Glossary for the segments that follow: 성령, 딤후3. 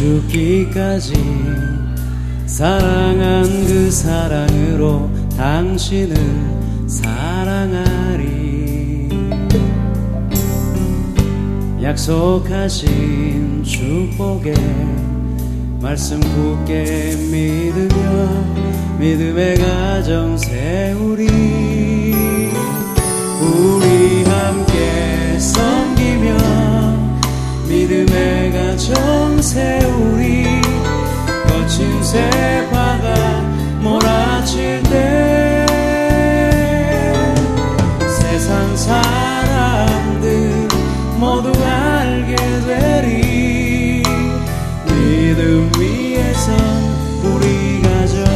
죽기까지 사랑한 그 사랑으로 당신을 사랑하리. 약속하신 축복의 말씀 굳게 믿으며 믿음의 가정 세우리. 우리 함께 섬기며 믿음의 가정 세우리. 거친 세파가 몰아칠 때 세상 사람들 모두 알게 되리. 믿음 위에서 우리 가정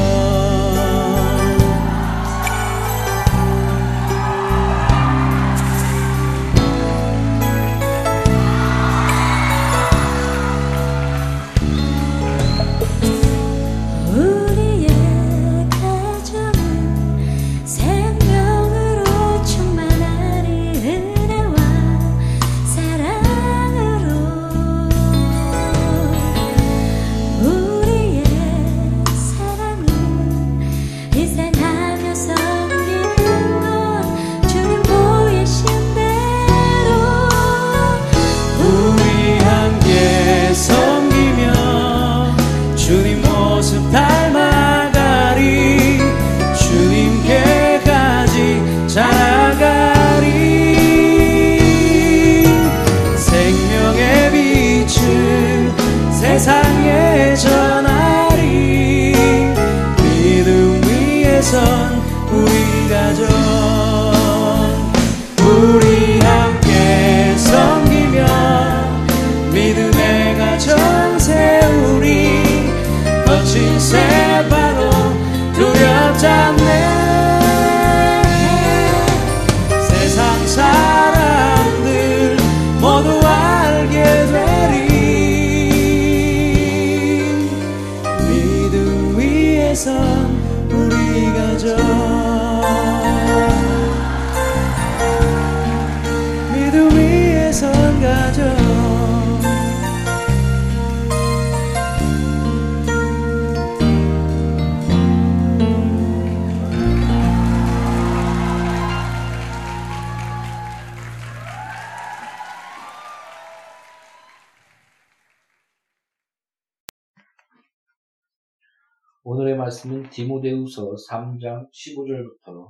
말씀은 디모데후서 3장 15절부터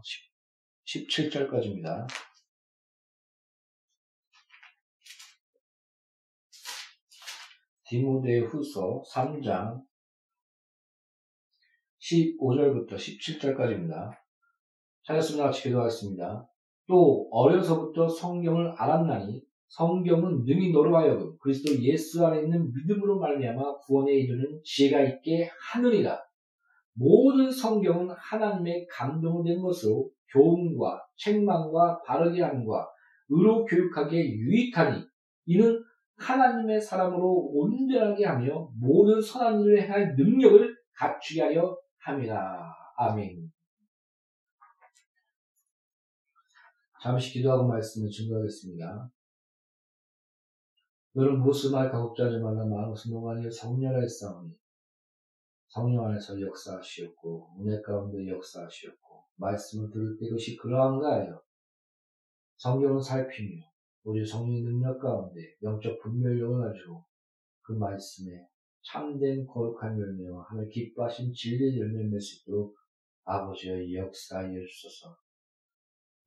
17절까지입니다. 디모데후서 3장 15절부터 17절까지입니다. 찾았습니다. 같이 기도하겠습니다. 또 어려서부터 성경을 알았나니 성경은 능히 너로 하여금 그리스도 예수 안에 있는 믿음으로 말미암아 구원에 이르는 지혜가 있게 하느니라. 모든 성경은 하나님의 감동을 낸 것으로 교훈과 책망과 바르게 함과 의로 교육하기에 유익하니 이는 하나님의 사람으로 온전하게 하며 모든 선한 일을 행할 능력을 갖추게 하려 합니다. 아멘. 잠시 기도하고 말씀을 증거하겠습니다. 너는 무엇을 말까 걱정하지 말라. 마음을 순종하여 성령의 싸움이 성령 안에서 역사하시옵고 은혜 가운데 역사하시옵고 말씀을 들을 때 그것이 그러한가 하여 성경을 살피며 오직 성령의 능력 가운데 영적 분별력을 가지고 그 말씀에 참된 거룩한 열매와 하늘 기뻐하신 진리의 열매를 맺을 수 있도록 아버지의 역사하여 주소서.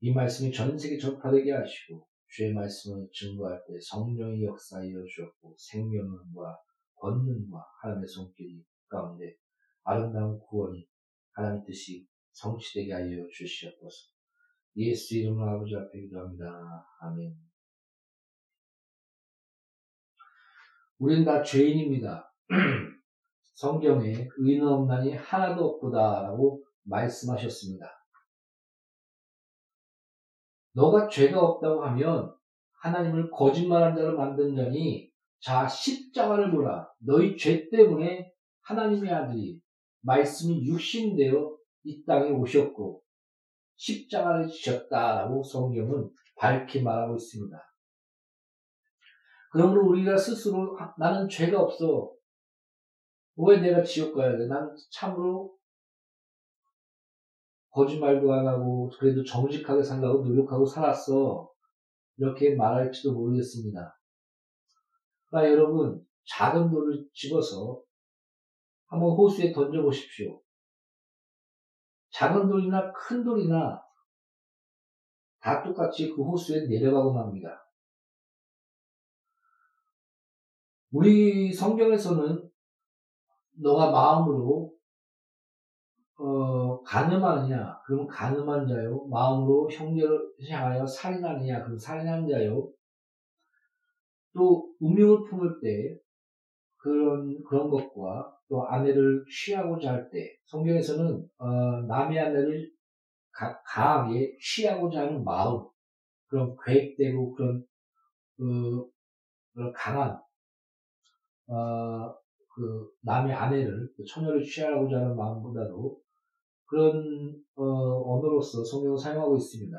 이 말씀이 전세계 전파되게 하시고 주의 말씀을 증거할 때 성령의 역사하여 주옵고 생명과 권능과 하나님의 손길이 가운데 아름다운 구원이 하나님 뜻이 성취되게 하여 주시옵소서. 예수 이름으로 아버지 앞에 기도합니다. 아멘. 우린 다 죄인입니다. 성경에 의인은 없나니 하나도 없도다 라고 말씀하셨습니다. 너가 죄가 없다고 하면 하나님을 거짓말한 자로 만든 자니 자 십자가를 보라. 너희 죄 때문에 하나님의 아들이 말씀이 육신되어 이 땅에 오셨고 십자가를 지셨다라고 성경은 밝히 말하고 있습니다. 그러므로 우리가 스스로 나는 죄가 없어 왜 내가 지옥 가야 돼? 난 참으로 거짓말도 안 하고 그래도 정직하게 살라고 노력하고 살았어. 이렇게 말할지도 모르겠습니다. 그러나 여러분, 작은 돌을 집어서 한번 호수에 던져보십시오. 작은 돌이나 큰 돌이나 다 똑같이 그 호수에 내려가고 맙니다. 우리 성경에서는 너가 마음으로 간음하느냐? 그럼 간음한 자요. 마음으로 형제를 향하여 살인하느냐? 그럼 살인한 자요. 또 음흉을 품을 때 그런 것과 또 아내를 취하고자 할 때, 성경에서는 남의 아내를 강하게 취하고자 하는 마음, 그런 계획되고 그런 강한 그 남의 아내를, 그 처녀를 취하고자 하는 마음보다도 그런 언어로서 성경을 사용하고 있습니다.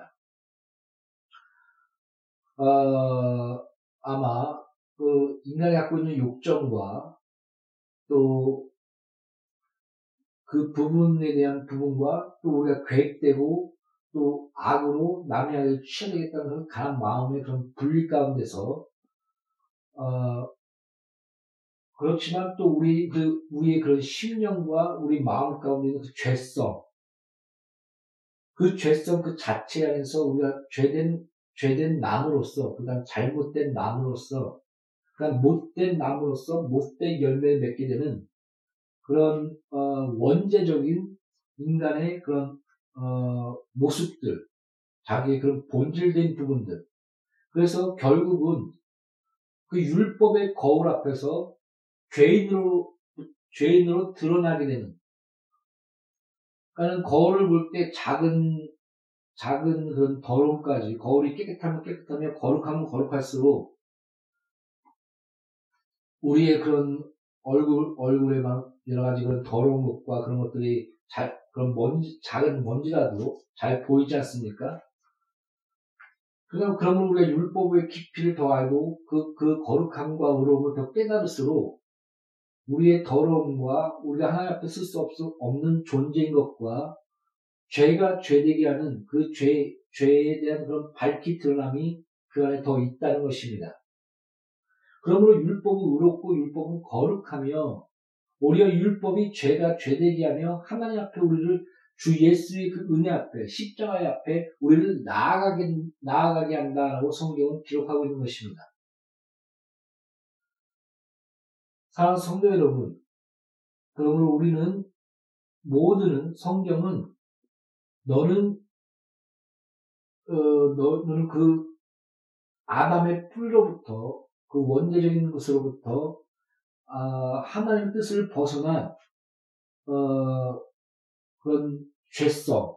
아마 그 인간이 갖고 있는 욕정과 또 그 부분에 대한 부분과 또 우리가 계획되고 또 악으로 남의 아내를 취하겠다는 그런 강한 마음의 그런 분리 가운데서 그렇지만 또 우리의 그런 심령과 우리 마음 가운데 있는 그 죄성, 그 자체 안에서 우리가 죄된 남으로서, 그다음 잘못된 남으로서, 그다음 못된 남으로서 못된 열매를 맺게 되는 그런 원죄적인 인간의 그런 모습들, 자기의 그런 본질된 부분들. 그래서 결국은 그 율법의 거울 앞에서 죄인으로 드러나게 되는. 그러니까 거울을 볼 때 작은 그런 더러움까지, 거울이 깨끗하면 깨끗하며 거룩하면 거룩할수록 우리의 그런 얼굴에 막 여러 가지 그런 더러운 것과 그런 것들이 그런 먼지, 작은 먼지라도 잘 보이지 않습니까? 그러면 우리가 율법의 깊이를 더 알고 그 거룩함과 의로움을 더 깨달을수록 우리의 더러움과 우리가 하나님 앞에 쓸 수 없는 존재인 것과 죄가 죄되게 하는 그 죄에 대한 그런 밝히 드러남이 그 안에 더 있다는 것입니다. 그러므로 율법은 의롭고 율법은 거룩하며 오히려 율법이 죄가 죄되게 하며 하나님 앞에 우리를 주 예수의 그 은혜 앞에 십자가의 앞에 우리를 나아가게 한다라고 성경은 기록하고 있는 것입니다. 사랑하는 성도 여러분, 그러므로 우리는 성경은 너는 그 아담의 뿔로부터 그 원죄적인 것으로부터 하나님의 뜻을 벗어난 그런 죄성,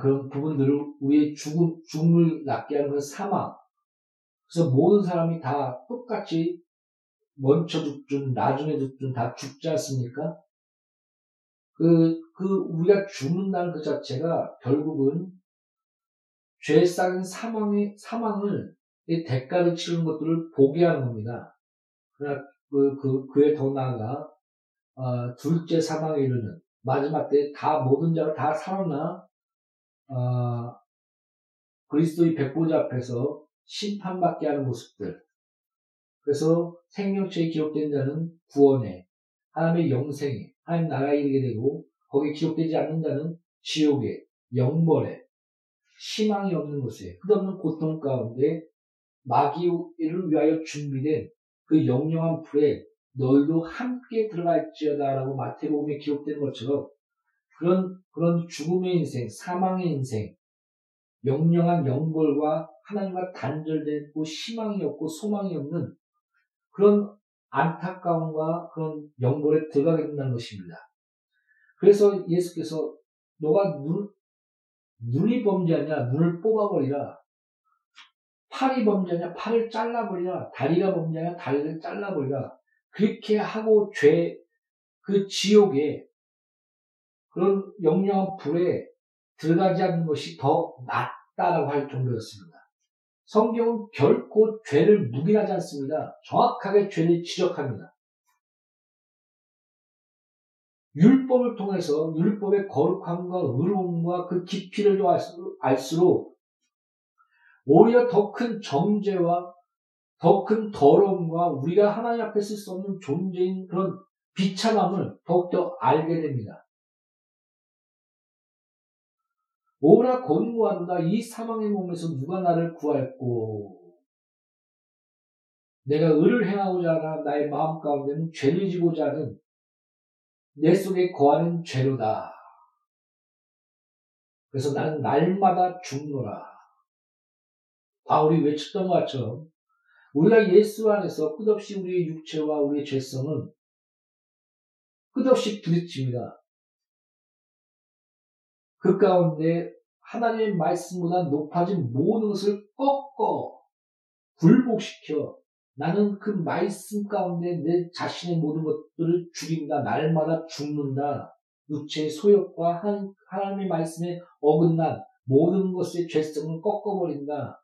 그런 부분들을 우리의 죽음을 낳게 하는 사망. 그래서 모든 사람이 다 똑같이 먼저 죽든 나중에 죽든 다 죽지 않습니까? 우리가 죽는다는 그 자체가 결국은 죄 쌓인 사망을 대가를 치르는 것들을 보게 하는 겁니다. 그러나 그에 더 나아가 둘째 사망에 이르는 마지막 때 모든 자가 다 살아나 그리스도의 백보좌 앞에서 심판받게 하는 모습들. 그래서 생명책에 기록된 자는 구원에, 하나님의 영생에, 하나님 나라에 이르게 되고 거기에 기록되지 않는 자는 지옥에, 영벌에, 희망이 없는 곳에, 끝없는 고통 가운데 마귀를 위하여 준비된 그 영영한 불에 너희도 함께 들어갈지어다라고 마태복음에 기록된 것처럼 그런 죽음의 인생, 사망의 인생, 영영한 영벌과 하나님과 단절되고 희망이 없고 소망이 없는 그런 안타까움과 그런 영벌에 들어가게 된다는 것입니다. 그래서 예수께서 너가 눈이 범죄하냐? 눈을 뽑아버리라. 팔이 범죄하냐? 팔을 잘라버리라. 다리가 범죄하냐? 다리를 잘라버리라. 그렇게 하고 그 지옥에 그런 영영한 불에 들어가지 않는 것이 더 낫다라고 할 정도였습니다. 성경은 결코 죄를 묵인하지 않습니다. 정확하게 죄를 지적합니다. 율법을 통해서 율법의 거룩함과 의로움과 그 깊이를 더 알수록 오히려 더 큰 정죄와 더 큰 더러움과 우리가 하나님 앞에 쓸 수 없는 존재인 그런 비참함을 더욱더 알게 됩니다. 오라 권고한다. 이 사망의 몸에서 누가 나를 구하였고 내가 의를 행하고자 하나 나의 마음 가운데는 죄를 지고자 하는 내 속에 거하는 죄로다. 그래서 나는 날마다 죽노라. 바울이 외쳤던 것처럼 우리가 예수 안에서 끝없이 우리의 육체와 우리의 죄성은 끝없이 부딪힙니다. 그 가운데 하나님의 말씀보다 높아진 모든 것을 꺾어 굴복시켜 나는 그 말씀 가운데 내 자신의 모든 것들을 죽인다. 날마다 죽는다. 육체의 소욕과 하나님의 말씀에 어긋난 모든 것의 죄성을 꺾어버린다.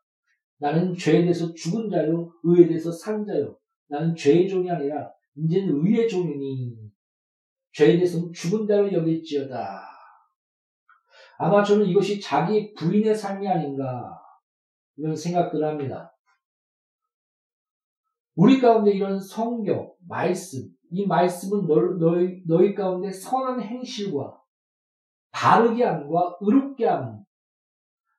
나는 죄에 대해서 죽은 자요 의에 대해서 산 자요. 나는 죄의 종이 아니라 이제는 의의 종이니 죄에 대해서는 죽은 자로 여길지어다. 아마 저는 이것이 자기 부인의 삶이 아닌가 이런 생각들을 합니다. 우리 가운데 이런 성경, 말씀, 이 말씀은 너희 가운데 선한 행실과 바르게 함과 의롭게 함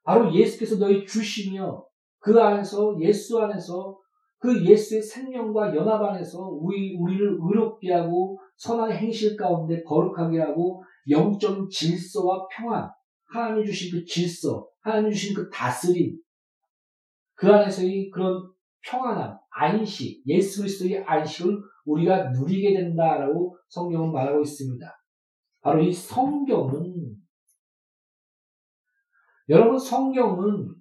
바로 예수께서 너희 주시며 그 안에서 예수 안에서 그 예수의 생명과 연합 안에서 우리를 의롭게 하고 선한 행실 가운데 거룩하게 하고 영적인 질서와 평안 하나님이 주신 그 질서 하나님이 주신 그 다스림 그 안에서의 그런 평안함 안식 예수 그리스도의 안식을 우리가 누리게 된다라고 성경은 말하고 있습니다. 바로 이 성경은 여러분 성경은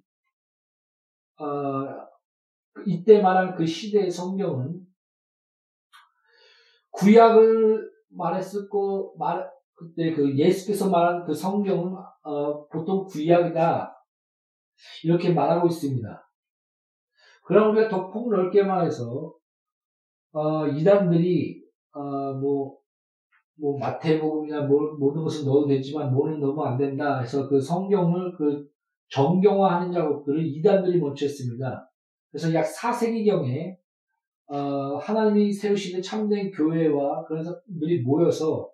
이때 말한 그 시대의 성경은 구약을 말했었고 그때 그 예수께서 말한 그 성경은 보통 구약이다 이렇게 말하고 있습니다. 그럼 우리가 더 폭넓게 말해서 이단들이 뭐 마태복음이나 모든 것을 넣어도 되지만 뭐는 넣으면 안 된다 해서 그 성경을 그 정경화하는 작업들을 이단들이 먼저 했습니다. 그래서 약 4세기경에 하나님이 세우시는 참된 교회와 그런 사람들이 모여서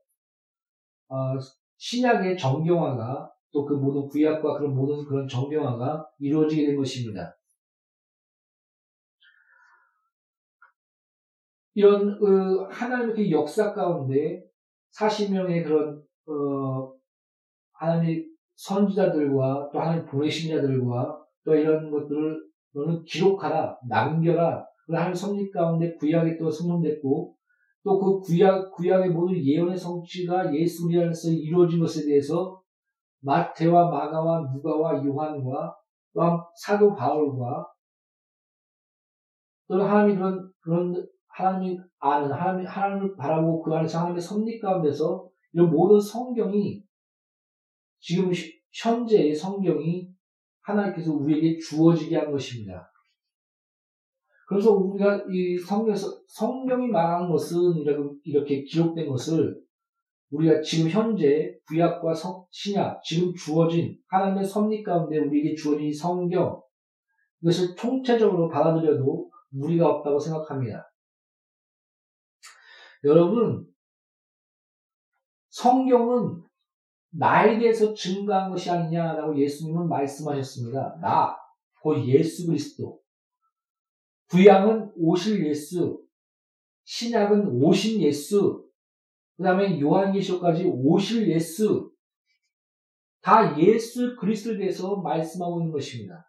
신약의 정경화가 또 그 모든 구약과 그런 모든 그런 정경화가 이루어지게 된 것입니다. 이런 하나님의 역사 가운데 40명의 그런 하나님의 선지자들과 또 하나님 보내신 자들과 또 이런 것들을 너는 기록하라, 남겨라. 하나님 섭리 가운데 구약이 또 성공됐고 또 그 구약의 모든 예언의 성취가 예수 안에서 이루어진 것에 대해서 마태와 마가와 누가와 요한과 또한 사도 바울과 또는 하나님이 그런 하나님 아는 하나님을 바라보고 그 안에서 하나님의 섭리 가운데서 이런 모든 성경이 지금 현재의 성경이 하나님께서 우리에게 주어지게 한 것입니다. 그래서 우리가 이 성경에서 성경이 말하는 것은 이렇게 기록된 것을 우리가 지금 현재 구약과 신약 지금 주어진 하나님의 섭리 가운데 우리에게 주어진 성경 이것을 총체적으로 받아들여도 무리가 없다고 생각합니다. 여러분 성경은 나에 대해서 증거한 것이 아니냐라고 예수님은 말씀하셨습니다. 나, 곧 예수 그리스도. 구약은 오실 예수, 신약은 오신 예수, 그 다음에 요한계시록까지 오실 예수, 다 예수 그리스도에 대해서 말씀하고 있는 것입니다.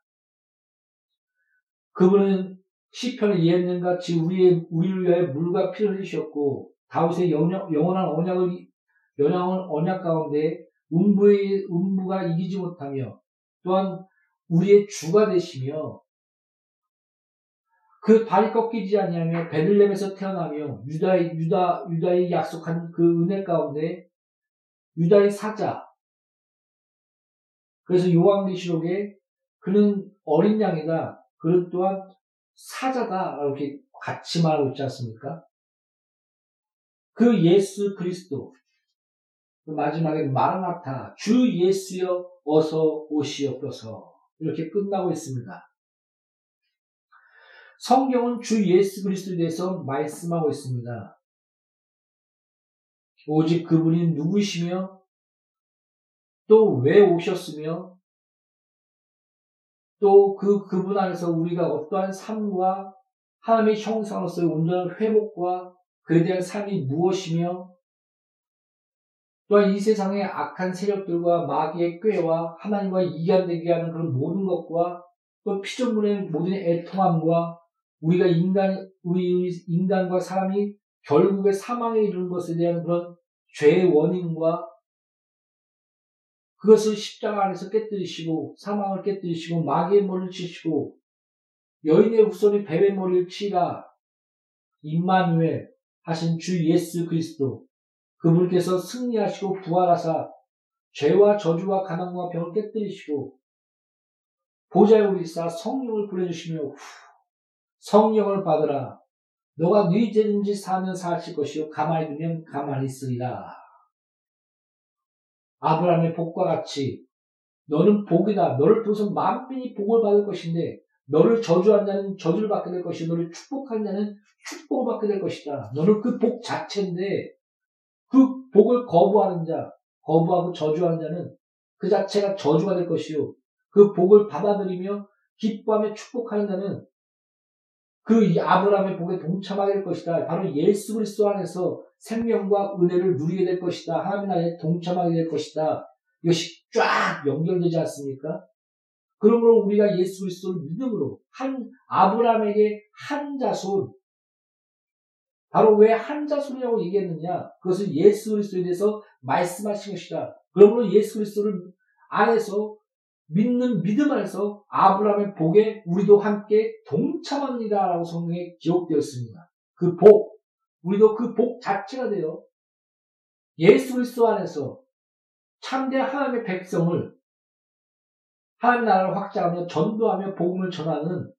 그분은 시편의 예언자같이 우리를 위하여 물과 피를 흘리셨고 다윗의 영원한 언약 가운데 음부가 이기지 못하며 또한 우리의 주가 되시며 그 발이 꺾이지 아니하며 베들레헴에서 태어나며 유다의 약속한 그 은혜 가운데 유다의 사자 그래서 요한계시록에 그는 어린 양이다 그는 또한 사자다 이렇게 같이 말하고 있지 않습니까? 그 예수 그리스도 마지막에 마라나타, 주 예수여 어서 오시옵소서 이렇게 끝나고 있습니다. 성경은 주 예수 그리스도에 대해서 말씀하고 있습니다. 오직 그분이 누구시며 또 왜 오셨으며 또 그분 안에서 우리가 어떠한 삶과 하나님의 형상으로서의 온전한 회복과 그에 대한 삶이 무엇이며 또한 이 세상의 악한 세력들과 마귀의 꾀와 하나님과 이간되게 하는 그런 모든 것과 또 피조물의 모든 애통함과 우리가 인간과 사람이 결국에 사망에 이르는 것에 대한 그런 죄의 원인과 그것을 십자가 안에서 깨뜨리시고 사망을 깨뜨리시고 마귀의 머리를 치시고 여인의 후손이 뱀의 머리를 치라 임마누엘 하신 주 예수 그리스도 그분께서 승리하시고 부활하사 죄와 저주와 가난과 병을 깨뜨리시고 보좌에 오리사 성령을 보내주시며 성령을 받으라 너가 네 죄든지 사하면 사하실 것이요 가만히 두면 가만히 있으리라. 아브라함의 복과 같이 너는 복이다. 너를 통해서 만민이 복을 받을 것인데 너를 저주한 자는 저주를 받게 될 것이요 너를 축복한 자는 축복을 받게 될 것이다. 너는 그 복 자체인데 그 복을 거부하는 자, 거부하고 저주하는 자는 그 자체가 저주가 될 것이요 그 복을 받아들이며 기뻐하며 축복하는 자는 그 아브라함의 복에 동참하게 될 것이다. 바로 예수 그리스도 안에서 생명과 은혜를 누리게 될 것이다. 하나님 나라에 동참하게 될 것이다. 이것이 쫙 연결되지 않습니까? 그러므로 우리가 예수 그리스도를 믿음으로 아브라함에게 한 자손, 바로 왜 한 자손이라고 얘기했느냐? 그것은 예수 그리스도에 대해서 말씀하신 것이다. 그러므로 예수 그리스도를 안에서 믿는 믿음 안에서 아브라함의 복에 우리도 함께 동참합니다. 라고 성경에 기록되었습니다. 그 복, 우리도 그 복 자체가 되어 예수 그리스도 안에서 참된 하나님의 백성을 하나님 나라를 확장하며 전도하며 복음을 전하는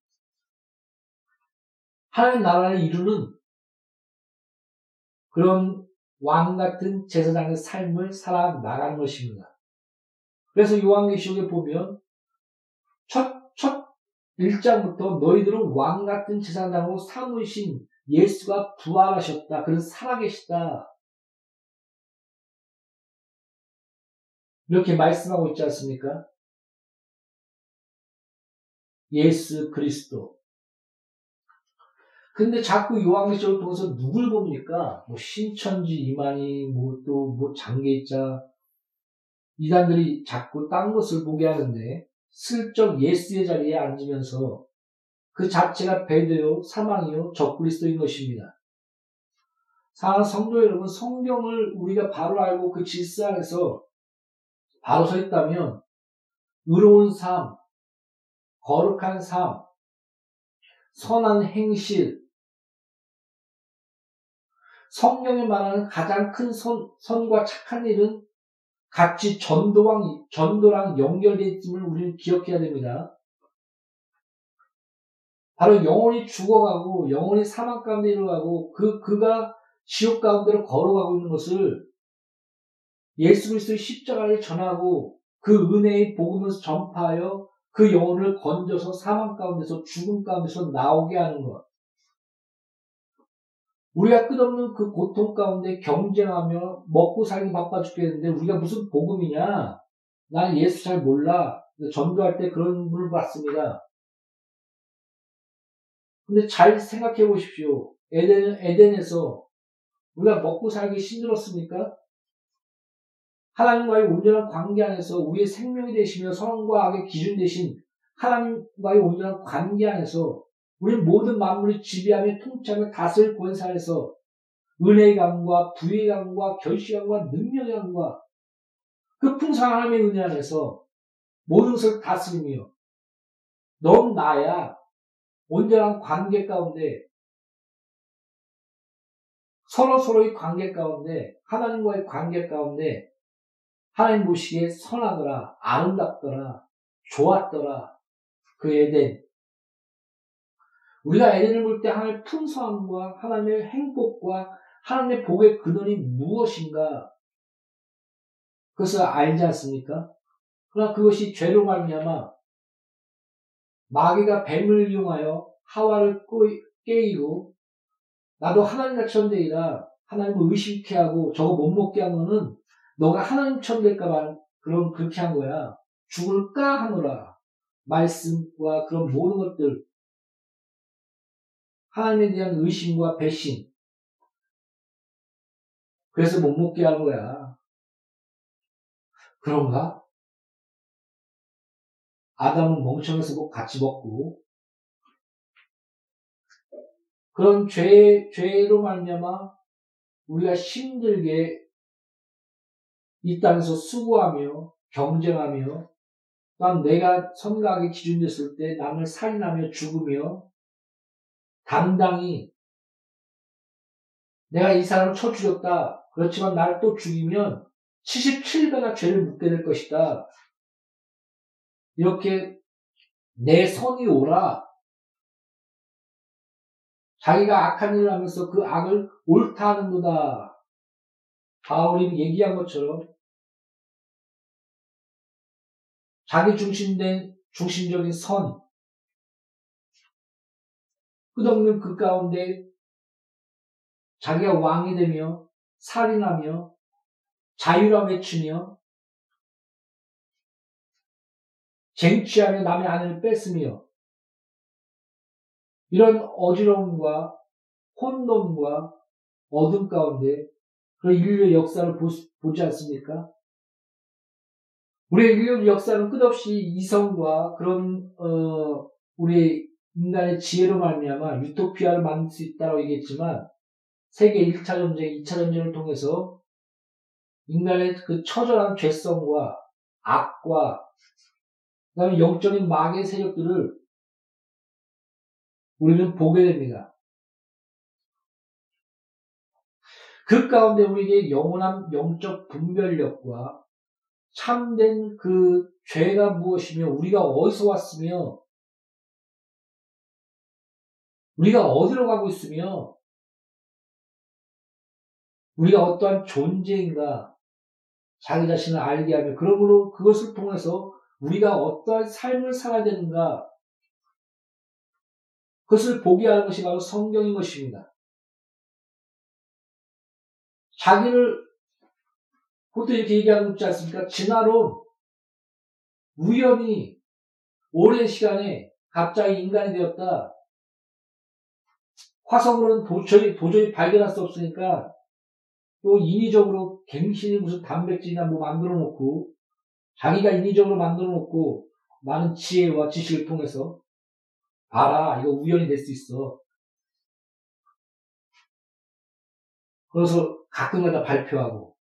하나님 나라를 이루는 그런 왕같은 제사장의 삶을 살아나가는 것입니다. 그래서 요한계시록에 보면 첫 1장부터 너희들은 왕같은 제사장으로 삼으신 예수가 부활하셨다. 그는 살아계시다. 이렇게 말씀하고 있지 않습니까? 예수 그리스도. 근데 자꾸 요한계시록을 통해서 누굴 봅니까? 신천지 이만희, 장계자 이단들이 자꾸 딴 것을 보게 하는데 슬쩍 예수의 자리에 앉으면서 그 자체가 배도요, 사망이요, 적그리스도인 것입니다. 사랑하는 성도 여러분, 성경을 우리가 바로 알고 그 질서 안에서 바로 서 있다면 의로운 삶, 거룩한 삶, 선한 행실, 성경에 말하는 가장 큰 선과 착한 일은 같이 전도랑 연결되어 있음을 우리는 기억해야 됩니다. 바로 영혼이 죽어가고 영혼이 사망 가운데 이르러가고 그가 지옥 가운데로 걸어가고 있는 것을 예수 그리스도의 십자가를 전하고 그 은혜의 복음을 전파하여 그 영혼을 건져서 사망 가운데서 죽음 가운데서 나오게 하는 것. 우리가 끝없는 그 고통 가운데 경쟁하며 먹고 살기 바빠 죽겠는데 우리가 무슨 복음이냐? 난 예수 잘 몰라. 전도할 때 그런 분을 봤습니다. 근데 잘 생각해 보십시오. 에덴에서 우리가 먹고 살기 힘들었습니까? 하나님과의 온전한 관계 안에서 우리의 생명이 되시며 선과 악의 기준 되신 하나님과의 온전한 관계 안에서 우리 모든 만물을 지배하며 통치하며 다스릴 권사에서 은혜의 강과 부의 강과 결실감과 능력의 강과 그 풍성한 하나님의 은혜 안에서 모든 것을 다스리며 넌 나야 온전한 관계 가운데 서로서로의 관계 가운데 하나님과의 관계 가운데 하나님 보시기에 선하더라 아름답더라 좋았더라 그 에덴 우리가 에덴을 볼 때 하나님의 풍성함과 하나님의 행복과 하나님의 복의 근원이 무엇인가 그것을 알지 않습니까? 그러나 그것이 죄로 말미암아 마귀가 뱀을 이용하여 하와를 깨이고 나도 하나님처럼 되리라 하나님을 의심케 하고 저거 못 먹게 한 거는 너가 하나님처럼 될까봐 그럼 그렇게 한 거야. 죽을까 하노라. 말씀과 그런 모든 것들 하나님에 대한 의심과 배신 그래서 못 먹게 하는 거야. 그런가? 아담은 멍청해서 꼭 같이 먹고 그런 죄로 말미암아 우리가 힘들게 이 땅에서 수고하며 경쟁하며 난 내가 선악의 기준 됐을 때 남을 살인하며 죽으며 당당히 내가 이 사람을 쳐 죽였다. 그렇지만 나를 또 죽이면 77배나 죄를 묻게 될 것이다. 이렇게 내 선이 오라. 자기가 악한 일을 하면서 그 악을 옳다 하는도다. 바울이 얘기한 것처럼 자기 중심된 중심적인 선 끝없는 그 가운데 자기가 왕이 되며 살인하며 자유라 외치며 쟁취하며 남의 아내를 뺏으며 이런 어지러움과 혼돈과 어둠 가운데 그런 인류의 역사를 보지 않습니까? 우리의 인류의 역사는 끝없이 이성과 그런 우리 인간의 지혜로 말미암아 유토피아를 만들 수 있다고 얘기했지만 세계 1차 전쟁, 2차 전쟁을 통해서 인간의 그 처절한 죄성과 악과 그다음에 영적인 마귀의 세력들을 우리는 보게 됩니다. 그 가운데 우리에게 영원한 영적 분별력과 참된 그 죄가 무엇이며 우리가 어디서 왔으며 우리가 어디로 가고 있으며 우리가 어떠한 존재인가 자기 자신을 알게 하며 그러므로 그것을 통해서 우리가 어떠한 삶을 살아야 되는가 그것을 보게 하는 것이 바로 성경인 것입니다. 자기를 보통 이렇게 얘기하는 거지 않습니까? 진화론 우연히 오랜 시간에 갑자기 인간이 되었다. 화성으로는 도저히 발견할 수 없으니까 또 인위적으로 갱신이 무슨 단백질이나 뭐 만들어 놓고 자기가 인위적으로 만들어 놓고 많은 지혜와 지식을 통해서 봐라 이거 우연히 될 수 있어. 그래서 가끔가다 발표하고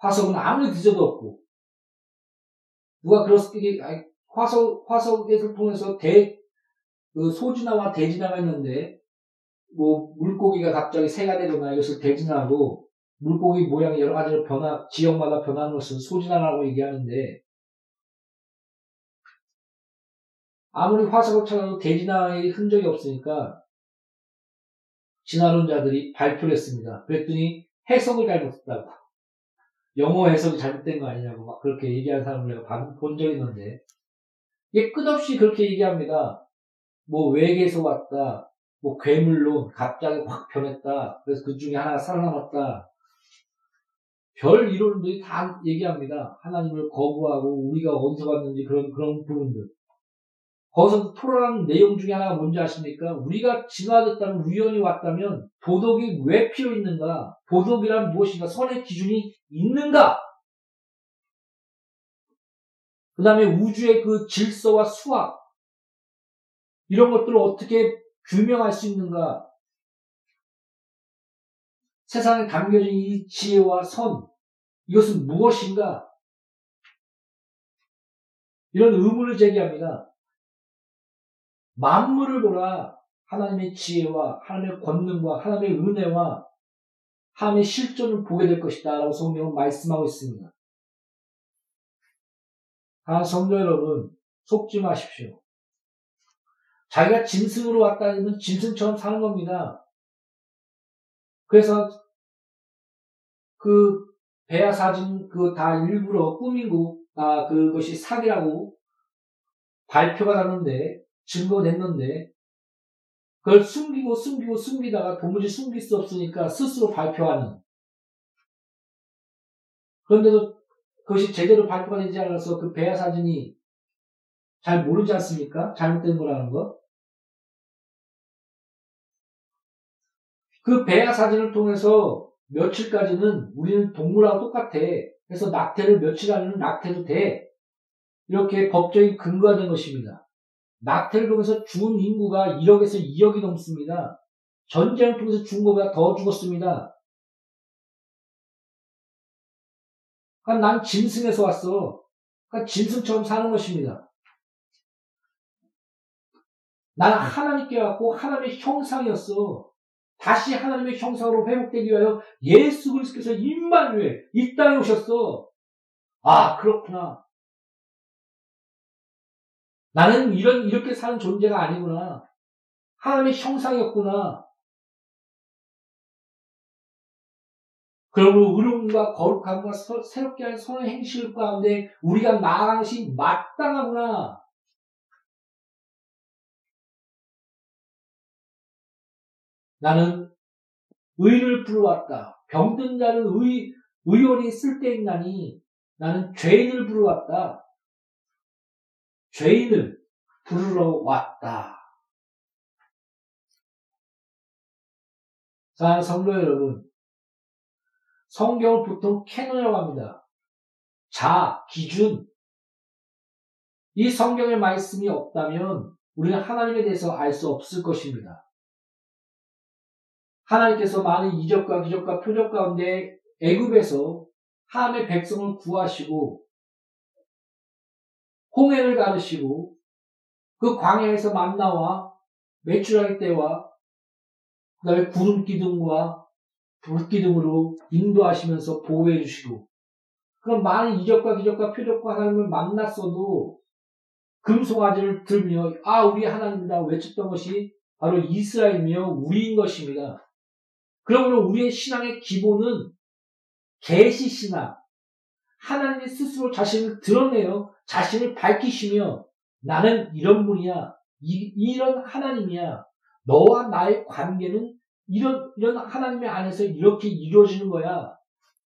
화석은 아무리 뒤져도 없고 누가 그렇게 화석에서 통해서 소진화와 대진화가 있는데 뭐 물고기가 갑자기 새가 되거나 이것을 대진화하고 물고기 모양이 여러 가지로 지역마다 변하는 것을 소진화라고 얘기하는데 아무리 화석을 찾아도 대진화의 흔적이 없으니까 진화론자들이 발표를 했습니다. 그랬더니 해석을 잘못했다고 영어 해석이 잘못된 거 아니냐고 막 그렇게 얘기하는 사람을 내가 본 적이 있는데 이게 끝없이 그렇게 얘기합니다. 뭐 외계에서 왔다. 뭐 괴물론 갑자기 확 변했다. 그래서 그 중에 하나가 살아남았다. 별 이론들이 다 얘기합니다. 하나님을 거부하고 우리가 어디서 왔는지 그런 부분들. 거기서 토론하는 내용 중에 하나가 뭔지 아십니까? 우리가 진화됐다면 우연히 왔다면 도덕이 왜 필요 있는가? 도덕이란 무엇인가? 선의 기준이 있는가? 그 다음에 우주의 그 질서와 수학 이런 것들을 어떻게 규명할 수 있는가? 세상에 담겨진 이 지혜와 선 이것은 무엇인가? 이런 의문을 제기합니다. 만물을 보라. 하나님의 지혜와 하나님의 권능과 하나님의 은혜와 하나님의 실존을 보게 될 것이다 라고 성경은 말씀하고 있습니다. 성도 여러분 속지 마십시오. 자기가 짐승으로 왔다면 짐승처럼 사는 겁니다. 그래서 그 배아 사진 그 다 일부러 꾸미고 그것이 사기라고 발표가 났는데 증거 냈는데 그걸 숨기다가 도무지 숨길 수 없으니까 스스로 발표하는. 그런데도 그것이 제대로 발표가 되지 않아서 그 배아 사진이 잘 모르지 않습니까? 잘못된 거라는 거. 그 배아 사진을 통해서 며칠까지는 우리는 동물하고 똑같아. 그래서 낙태를 며칠 안에는 낙태도 돼. 이렇게 법적인 근거가 된 것입니다. 낙태를 통해서 죽은 인구가 1억에서 2억이 넘습니다. 전쟁을 통해서 죽은 것보다 더 죽었습니다. 그러니까 난 짐승에서 왔어. 그러니까 짐승처럼 사는 것입니다. 난 하나님께 왔고 하나님의 형상이었어. 다시 하나님의 형상으로 회복되기 위하여 예수 그리스도께서 임마누엘 이 땅에 오셨어. 아, 그렇구나. 나는 이렇게 사는 존재가 아니구나. 하나님의 형상이었구나. 그러므로 의로움과 거룩함과 새롭게 하는 선의 행실 가운데 우리가 나아가는 것이 마땅하구나. 나는 의를 부르왔다. 병든 자는 의원이 쓸데있나니 나는 죄인을 부르왔다. 죄인을 부르러 왔다. 사랑하는 성도 여러분, 성경을 보통 캐논이라고 합니다. 자, 기준. 이 성경의 말씀이 없다면 우리는 하나님에 대해서 알 수 없을 것입니다. 하나님께서 많은 이적과 기적과 표적 가운데 애굽에서 하나님의 백성을 구하시고 홍해를 가르시고 그 광야에서 만나와 메추라기 때와 그 다음에 구름 기둥과 불 기둥으로 인도하시면서 보호해 주시고 그런 많은 이적과 기적과 표적과 하나님을 만났어도 금송아지를 들며 아 우리 하나님이다 외쳤던 것이 바로 이스라엘이며 우리인 것입니다. 그러므로 우리의 신앙의 기본은 계시신앙, 하나님이 스스로 자신을 드러내요. 자신을 밝히시며 나는 이런 분이야. 이런 하나님이야. 너와 나의 관계는 이런 하나님의 안에서 이렇게 이루어지는 거야.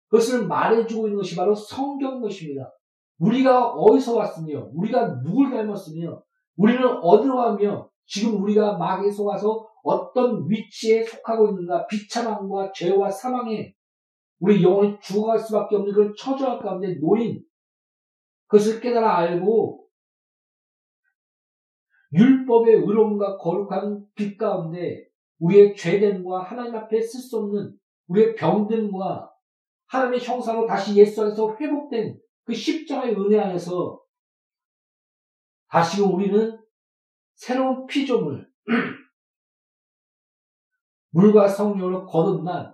그것을 말해주고 있는 것이 바로 성경 것입니다. 우리가 어디서 왔으며 우리가 누굴 닮았으며 우리는 어디로 가며 지금 우리가 마귀에 속아서 어떤 위치에 속하고 있는가. 비참함과 죄와 사망에 우리 영혼이 죽어갈 수밖에 없는 그런 처절한 가운데 놓인 그것을 깨달아 알고 율법의 의로움과 거룩한 빛 가운데 우리의 죄됨과 하나님 앞에 쓸 수 없는 우리의 병됨과 하나님의 형상으로 다시 예수 안에서 회복된 그 십자가의 은혜 안에서 다시금 우리는 새로운 피조물 물과 성령으로 거듭난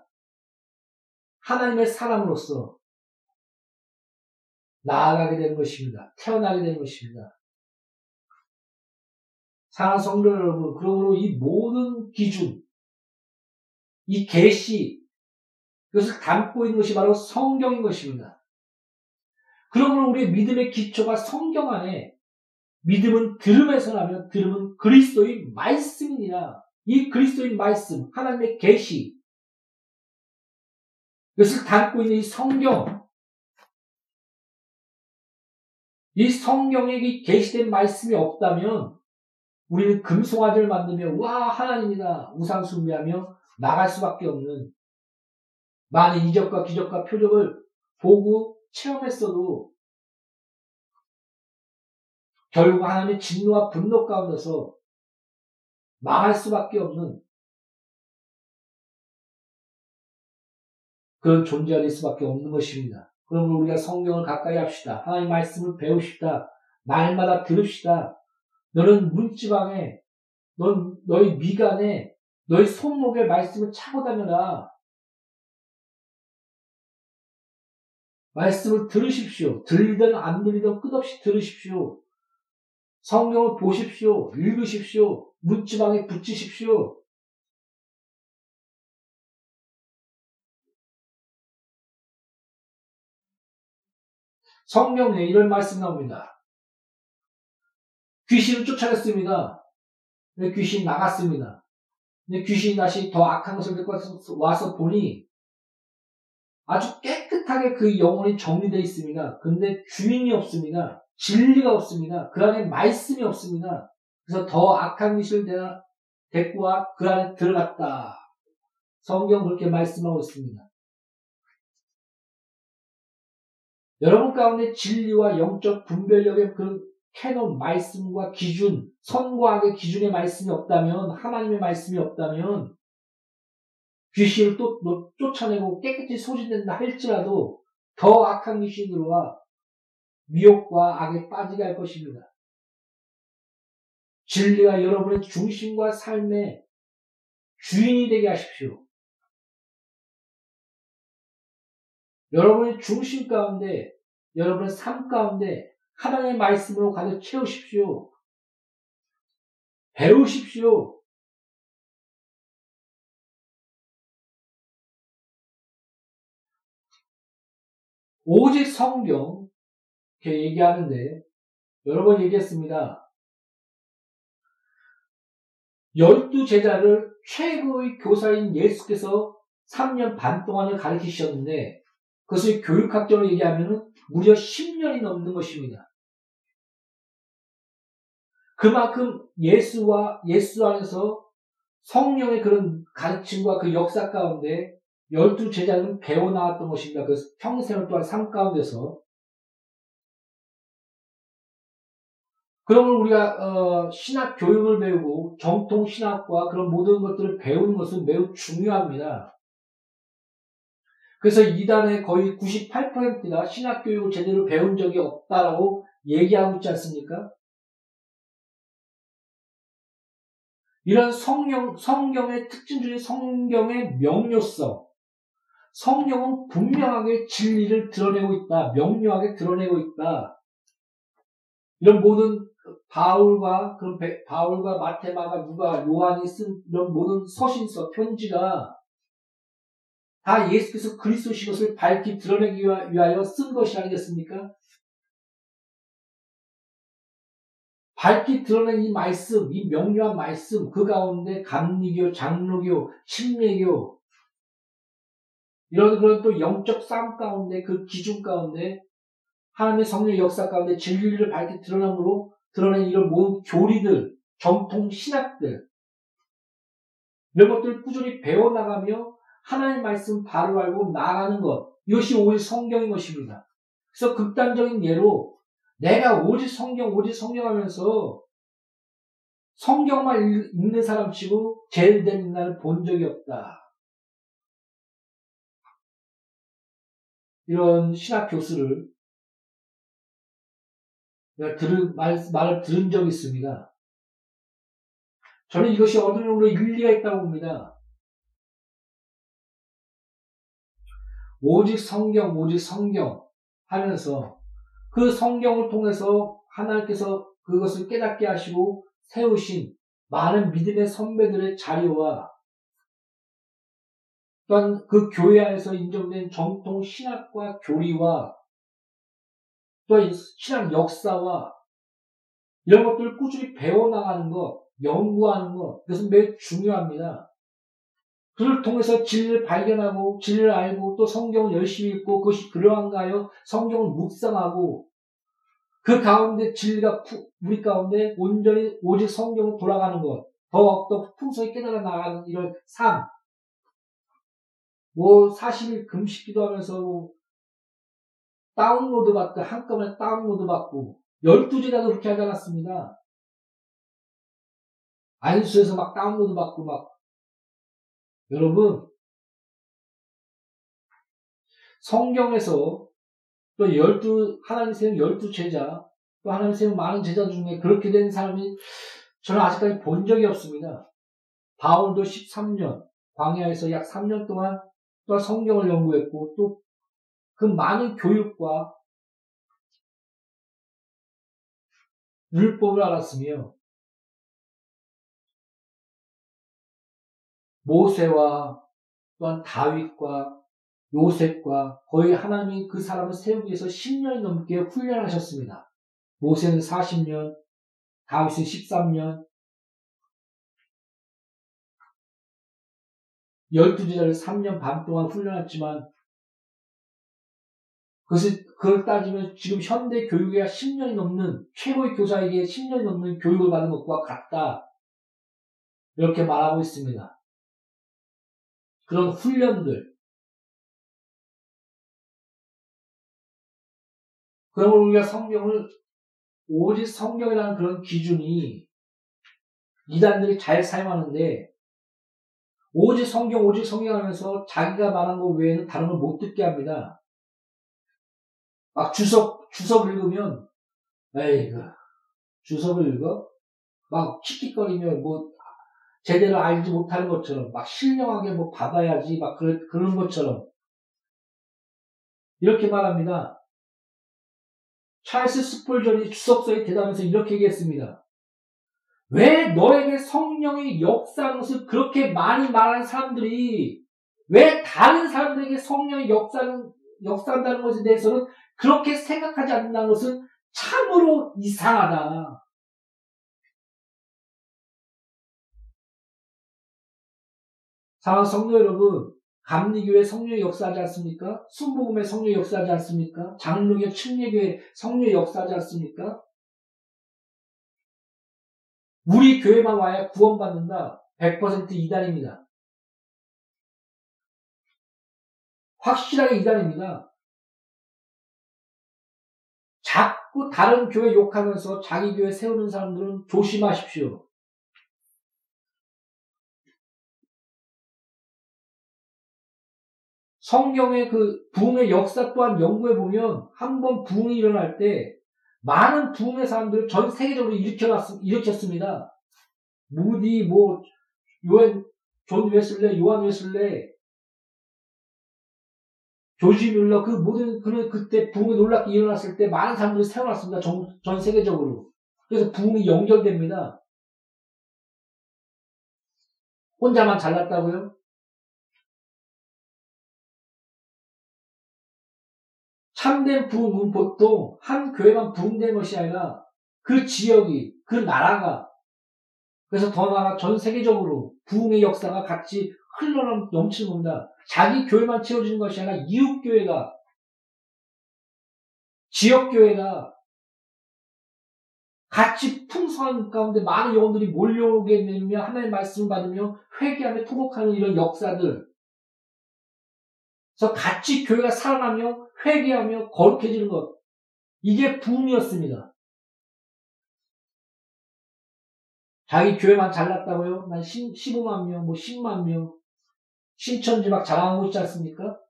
하나님의 사람으로서 나아가게 되는 것입니다. 태어나게 되는 것입니다. 사랑하는 성도 여러분, 그러므로 이 모든 기준, 이 계시, 이것을 담고 있는 것이 바로 성경인 것입니다. 그러므로 우리의 믿음의 기초가 성경 안에 믿음은 들음에서 나며 들음은 그리스도의 말씀이니라. 이 그리스도의 말씀, 하나님의 계시, 이것을 담고 있는 이 성경, 이 성경에 계시된 말씀이 없다면 우리는 금송아지를 만들며 와 하나님이다 우상 숭배하며 나갈 수밖에 없는 많은 이적과 기적과 표적을 보고 체험했어도 결국 하나님의 진노와 분노 가운데서 망할 수밖에 없는 그런 존재가 될 수밖에 없는 것입니다. 그러므로 우리가 성경을 가까이 합시다. 하나님의 말씀을 배우시다. 날마다 들읍시다. 너는 문지방에, 너의 미간에, 너의 손목에 말씀을 차고 다녀라. 말씀을 들으십시오. 들리든 안 들리든 끝없이 들으십시오. 성경을 보십시오. 읽으십시오. 문지방에 붙이십시오. 성령의 이런 말씀 나옵니다. 귀신을 쫓아냈습니다. 근데 귀신 나갔습니다. 근데 귀신이 다시 더 악한 것을 데리고 와서 보니 아주 깨끗하게 그 영혼이 정리되어 있습니다. 근데 주인이 없습니다. 진리가 없습니다. 그 안에 말씀이 없습니다. 그래서 더 악한 귀신을 데리고 와 그 안에 들어갔다. 성경 그렇게 말씀하고 있습니다. 여러분 가운데 진리와 영적 분별력의 그런 캐논, 말씀과 기준, 선과 악의 기준의 말씀이 없다면, 하나님의 말씀이 없다면, 귀신을 또 쫓아내고 깨끗이 소진된다 할지라도 더 악한 귀신으로 와 미혹과 악에 빠지게 할 것입니다. 진리가 여러분의 중심과 삶의 주인이 되게 하십시오. 여러분의 중심 가운데, 여러분의 삶 가운데 하나님의 말씀으로 가득 채우십시오. 배우십시오. 오직 성경, 이렇게 얘기하는데, 여러 번 얘기했습니다. 12제자를 최고의 교사인 예수께서 3년 반 동안을 가르치셨는데, 그것을 교육학적으로 얘기하면 무려 10년이 넘는 것입니다. 그만큼 예수 안에서 성령의 그런 가르침과 그 역사 가운데 12제자는 배워 나왔던 것입니다. 그래서 평생을 또한 삶 가운데서. 그러면 우리가 신학 교육을 배우고 정통 신학과 그런 모든 것들을 배우는 것은 매우 중요합니다. 그래서 이단의 거의 98%가 신학교육을 제대로 배운 적이 없다라고 얘기하고 있지 않습니까? 이런 성경의 특징 중에 성경의 명료성. 성경은 분명하게 진리를 드러내고 있다. 명료하게 드러내고 있다. 이런 모든 바울과 마테마가 누가 요한이 쓴 이런 모든 서신서, 편지가 다 예수께서 그리스도신 것을 밝히 드러내기 위하여 쓴 것이 아니겠습니까? 밝히 드러낸 이 말씀, 이 명료한 말씀, 그 가운데 감리교, 장로교, 침례교, 이런 그런 또 영적 싸움 가운데, 그 기준 가운데, 하나님의 성령 역사 가운데 진리를 밝히 드러남으로 드러낸 이런 모든 교리들, 정통 신학들, 이런 것들을 꾸준히 배워나가며 하나님의 말씀 바로 알고 나아가는 것, 이것이 오직 성경인 것입니다. 그래서 극단적인 예로 내가 오직 성경 하면서 성경만 읽는 사람 치고 제일 된 인간을 본 적이 없다. 이런 신학 교수를 내가 말을 들은 적이 있습니다. 저는 이것이 어느 정도 일리가 있다고 봅니다. 오직 성경 하면서 그 성경을 통해서 하나님께서 그것을 깨닫게 하시고 세우신 많은 믿음의 선배들의 자료와 또한 그 교회 안에서 인정된 정통 신학과 교리와 또한 신학 역사와 이런 것들을 꾸준히 배워나가는 것, 연구하는 것, 이것은 매우 중요합니다. 그를 통해서 진리를 발견하고 진리를 알고 또 성경을 열심히 읽고 그것이 그러한가 하여 성경을 묵상하고 그 가운데 진리가 우리 가운데 온전히 오직 성경으로 돌아가는 것, 더욱더 풍성히 깨달아 나가는 이런 삶, 뭐 40일 금식기도 하면서 뭐 다운로드 받고 한꺼번에 다운로드 받고 12제자도 그렇게 하지 않았습니다. 안수에서 막 다운로드 받고 막. 여러분, 성경에서 또 하나님 세운 12제자, 또 하나님 세운 많은 제자 중에 그렇게 된 사람이 저는 아직까지 본 적이 없습니다. 바울도 13년, 광야에서 약 3년 동안 또 성경을 연구했고, 또 그 많은 교육과 율법을 알았으며, 모세와 또한 다윗과 요셉과 거의 하나님 그 사람을 세우기 위해서 10년이 넘게 훈련하셨습니다. 모세는 40년, 다윗은 13년, 12제자를 3년 반 동안 훈련했지만 그걸 따지면 지금 현대 교육에 10년이 넘는 최고의 교사에게 10년이 넘는 교육을 받은 것과 같다. 이렇게 말하고 있습니다. 그런 훈련들. 그러므로 우리가 성경을 오직 성경이라는 그런 기준이 이단들이 잘 사용하는데 오직 성경 하면서 자기가 말한 것 외에는 다른 걸 못 듣게 합니다. 막 주석 읽으면 에이 주석을 읽어? 막 킥킥거리며 뭐 제대로 알지 못하는 것처럼 막 신령하게 뭐 받아야지 막 그런 것처럼 이렇게 말합니다. 찰스 스폴전이 주석서에 대담해서 이렇게 얘기했습니다. 왜 너에게 성령의 역사하는 것을 그렇게 많이 말하는 사람들이 왜 다른 사람들에게 성령의 역사한다는 것에 대해서는 그렇게 생각하지 않는다는 것은 참으로 이상하다. 사랑하는 성도 여러분, 감리교회 성령의 역사하지 않습니까? 순복음의 성령의 역사하지 않습니까? 장로교 침례교회 성령의 역사하지 않습니까? 우리 교회만 와야 구원받는다. 100% 이단입니다. 확실하게 이단입니다. 자꾸 다른 교회 욕하면서 자기 교회 세우는 사람들은 조심하십시오. 성경의 그 부흥의 역사 또한 연구해보면 한 번 부흥이 일어날 때 많은 부흥의 사람들을 전 세계적으로 일으켰습니다. 무디, 존 웨슬레, 요한 웨슬레, 조지 뮬러 그 모든 그때 부흥이 놀랍게 일어났을 때 많은 사람들을 세워놨습니다. 전 세계적으로. 그래서 부흥이 연결됩니다. 혼자만 잘났다고요? 참된 부흥은 보통 한 교회만 부흥된 것이 아니라 그 지역이, 그 나라가, 그래서 더 나아가 전 세계적으로 부흥의 역사가 같이 넘치는 겁니다. 자기 교회만 채워지는 것이 아니라 이웃교회가, 지역교회가 같이 풍성한 가운데 많은 영혼들이 몰려오게 되며 하나님의 말씀을 받으며 회개하며 통곡하는 이런 역사들. 그래서 같이 교회가 살아나며 회개하며 거룩해지는 것. 이게 부흥이었습니다. 자기 교회만 잘났다고요? 난 15만 명, 10만 명. 신천지 막 자랑하고 있지 않습니까?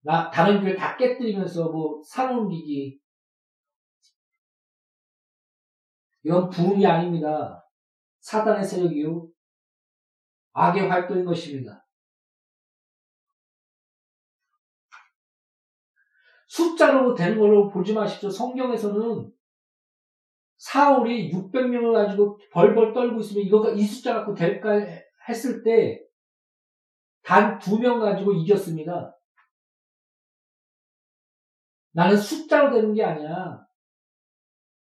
나 다른 교회 다 깨뜨리면서 산 옮기기. 이건 부흥이 아닙니다. 사단의 세력이요. 악의 활동인 것입니다. 숫자로 되는 걸로 보지 마십시오. 성경에서는 사울이 600명을 가지고 벌벌 떨고 있으면 이 숫자 갖고 될까 했을 때 단 2명 가지고 이겼습니다. 나는 숫자로 되는 게 아니야.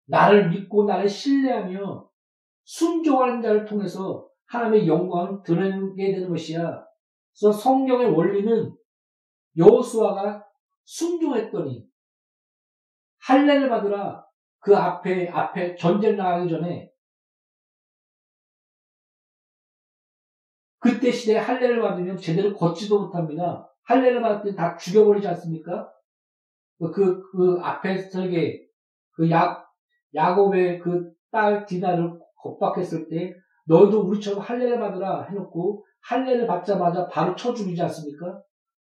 나를 믿고 나를 신뢰하며 순종하는 자를 통해서 하나님의 영광을 드러내게 되는 것이야. 그래서 성경의 원리는 여호수아가 순종했더니 할례를 받으라. 그 앞에 전쟁 나가기 전에 그때 시대에 할례를 받으면 제대로 걷지도 못합니다. 할례를 받을 때 다 죽여버리지 않습니까? 그 앞에 저게 야곱의 그 딸 디나를 겁박했을 때 너희도 우리처럼 할례를 받으라 해놓고 할례를 받자마자 바로 쳐 죽이지 않습니까?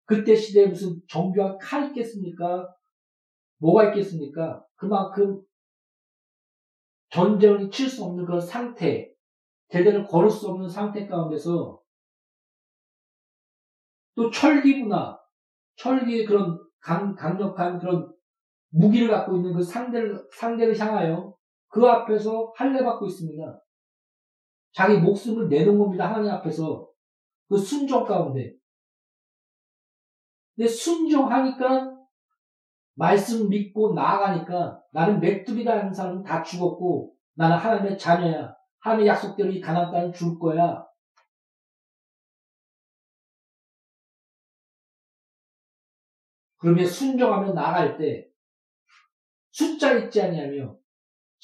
그때 시대에 무슨 정교한 칼이 있겠습니까? 뭐가 있겠습니까? 그만큼 전쟁을 칠 수 없는 그런 상태, 제대로 걸을 수 없는 상태 가운데서 또 철기의 그런 강력한 그런 무기를 갖고 있는 그 상대를 향하여 그 앞에서 할례받고 있습니다. 자기 목숨을 내놓은 겁니다. 하나님 앞에서. 그 순종 가운데. 근데 순종하니까 말씀 믿고 나아가니까 나는 메뚜기라는 사람은 다 죽었고 나는 하나님의 자녀야. 하나님의 약속대로 이 가나안 땅을 줄 거야. 그러면 순종하며 나아갈 때 숫자 있지 아니하며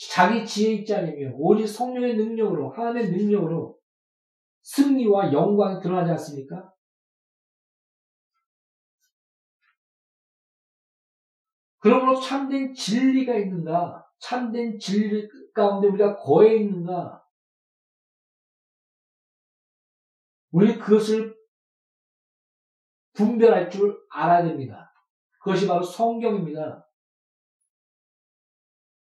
자기 지혜 있지 아니하며 오직 성령의 능력으로 하나님의 능력으로 승리와 영광이 드러나지 않습니까? 그러므로 참된 진리가 있는가? 참된 진리 가운데 우리가 거해 있는가? 우리 그것을 분별할 줄 알아야 됩니다. 그것이 바로 성경입니다.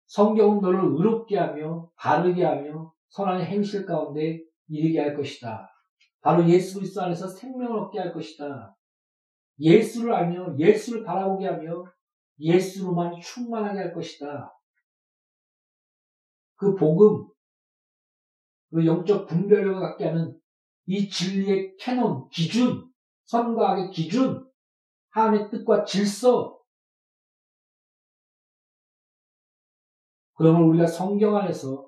성경은 너를 의롭게 하며 바르게 하며 선한 행실 가운데 이르게 할 것이다. 바로 예수 그리스도 안에서 생명을 얻게 할 것이다. 예수를 알며 예수를 바라보게 하며 예수로만 충만하게 할 것이다. 그 복음, 그 영적 분별력을 갖게 하는 이 진리의 캐논, 기준, 선과 악의 기준, 하나님의 뜻과 질서. 그러면 우리가 성경 안에서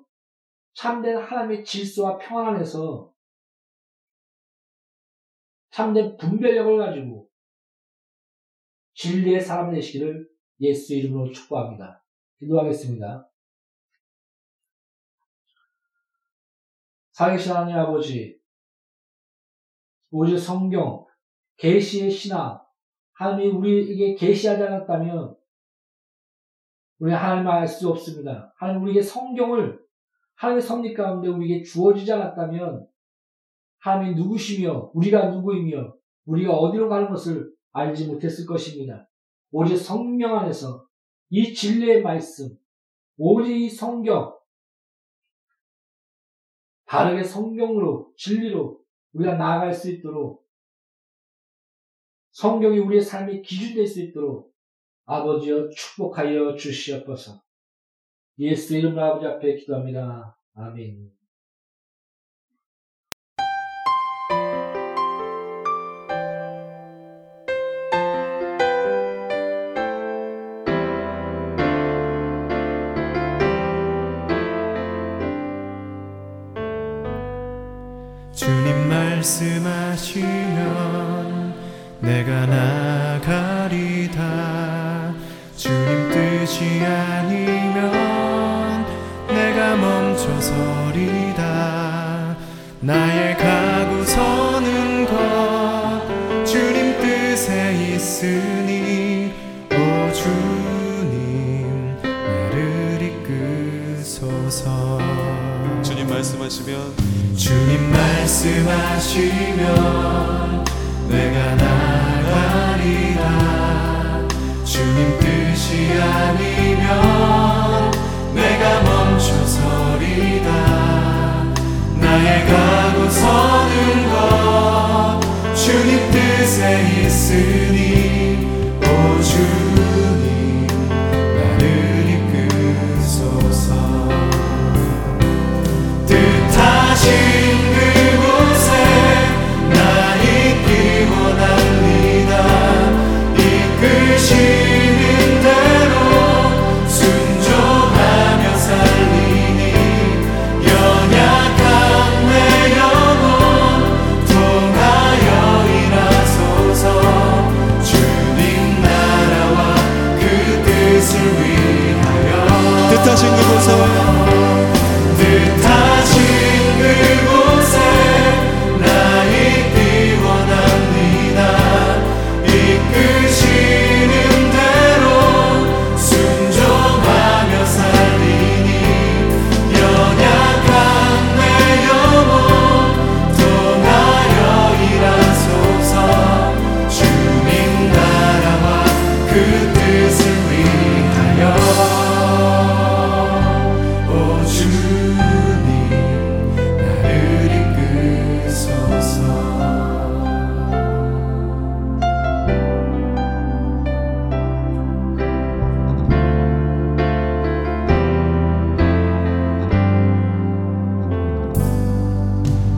참된 하나님의 질서와 평안 안에서 참된 분별력을 가지고 진리의 사람 되시기를 예수 이름으로 축복합니다. 기도하겠습니다. 살아계신 하나님 아버지, 오직 성경, 계시의 신앙, 하나님이 우리에게 계시하지 않았다면 우리 하나님을 알 수 없습니다. 하나님 우리에게 성경을 하나님의 섭리 가운데 우리에게 주어지지 않았다면 하나님이 누구시며 우리가 누구이며 우리가 어디로 가는 것을 알지 못했을 것입니다. 오직 성령 안에서 이 진리의 말씀, 오직 이 성경, 바르게 성경으로, 진리로 우리가 나아갈 수 있도록 성경이 우리의 삶의 기준될 수 있도록 아버지여 축복하여 주시옵소서. 예수 이름 아버지 앞에 기도합니다. 아멘. 말씀하시면 내가 나가리다. 주님 뜻이 아니면 내가 멈춰서리다. 나의 가구 서는 것 주님 뜻에 있으니 오 주님 나를 이끄소서. 주님 말씀하시면 주님 말씀하시면 내가 나가리라. 주님 뜻이 아니면 내가 멈춰서리다. 나의 가고 서는 것 주님 뜻에 있으니 오 주님 나를 이끄소서. 뜻하신 그곳에 나 있기 원합니다. 이끄시는 대로 순종하며 살리니 연약한 내 영혼 통하여 일하소서. 주님 나라와 그 뜻을 위하여 뜻하신 그곳에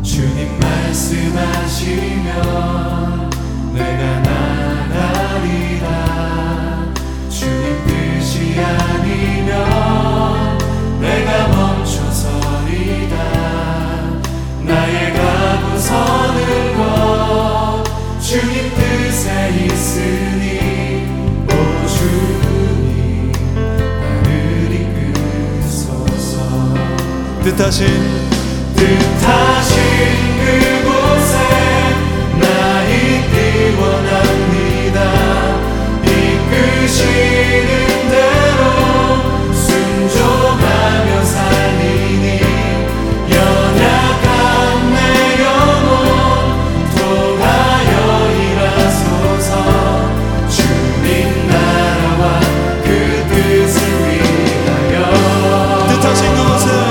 주님 말씀하시면 내가 나아가 부르면 내가 멈춰서리다. 나의 가고 서는 것 주님 뜻에 있으니 오 주님 나를 이끄소서. 뜻하신 그곳에 나 있기 원합니다. 이끄시는 대로 순종하며 살리니 연약한 내 영혼 통하여 일하소서. 주님 나라와 그 뜻을 위하여 뜻하신 그곳에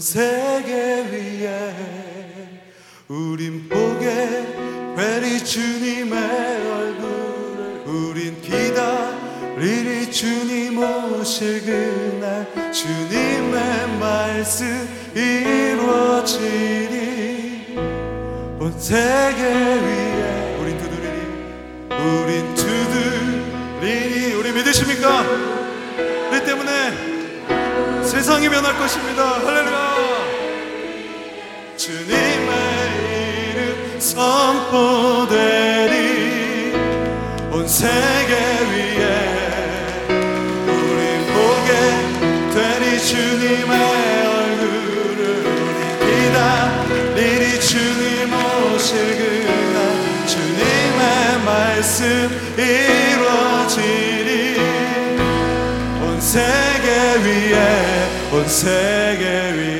세계 위에 우린 보게 되리 주님의 얼굴을. 우린 기다리리 주님 오실 그날. 주님의 말씀 이루어지리 온 세계 위에 우린 두드리리. 우린 두드리니 우리 믿으십니까? 우리 때문에 세상이 변할 것입니다. 할렐루야. 주님의 이름 선포되리 온 세계 위에 우린 보게 되리 주님의 얼굴을. 우린 기다리리 주님 오실 그날. 주님의 말씀 이루어지리 온 세계 위에 온 세계 위에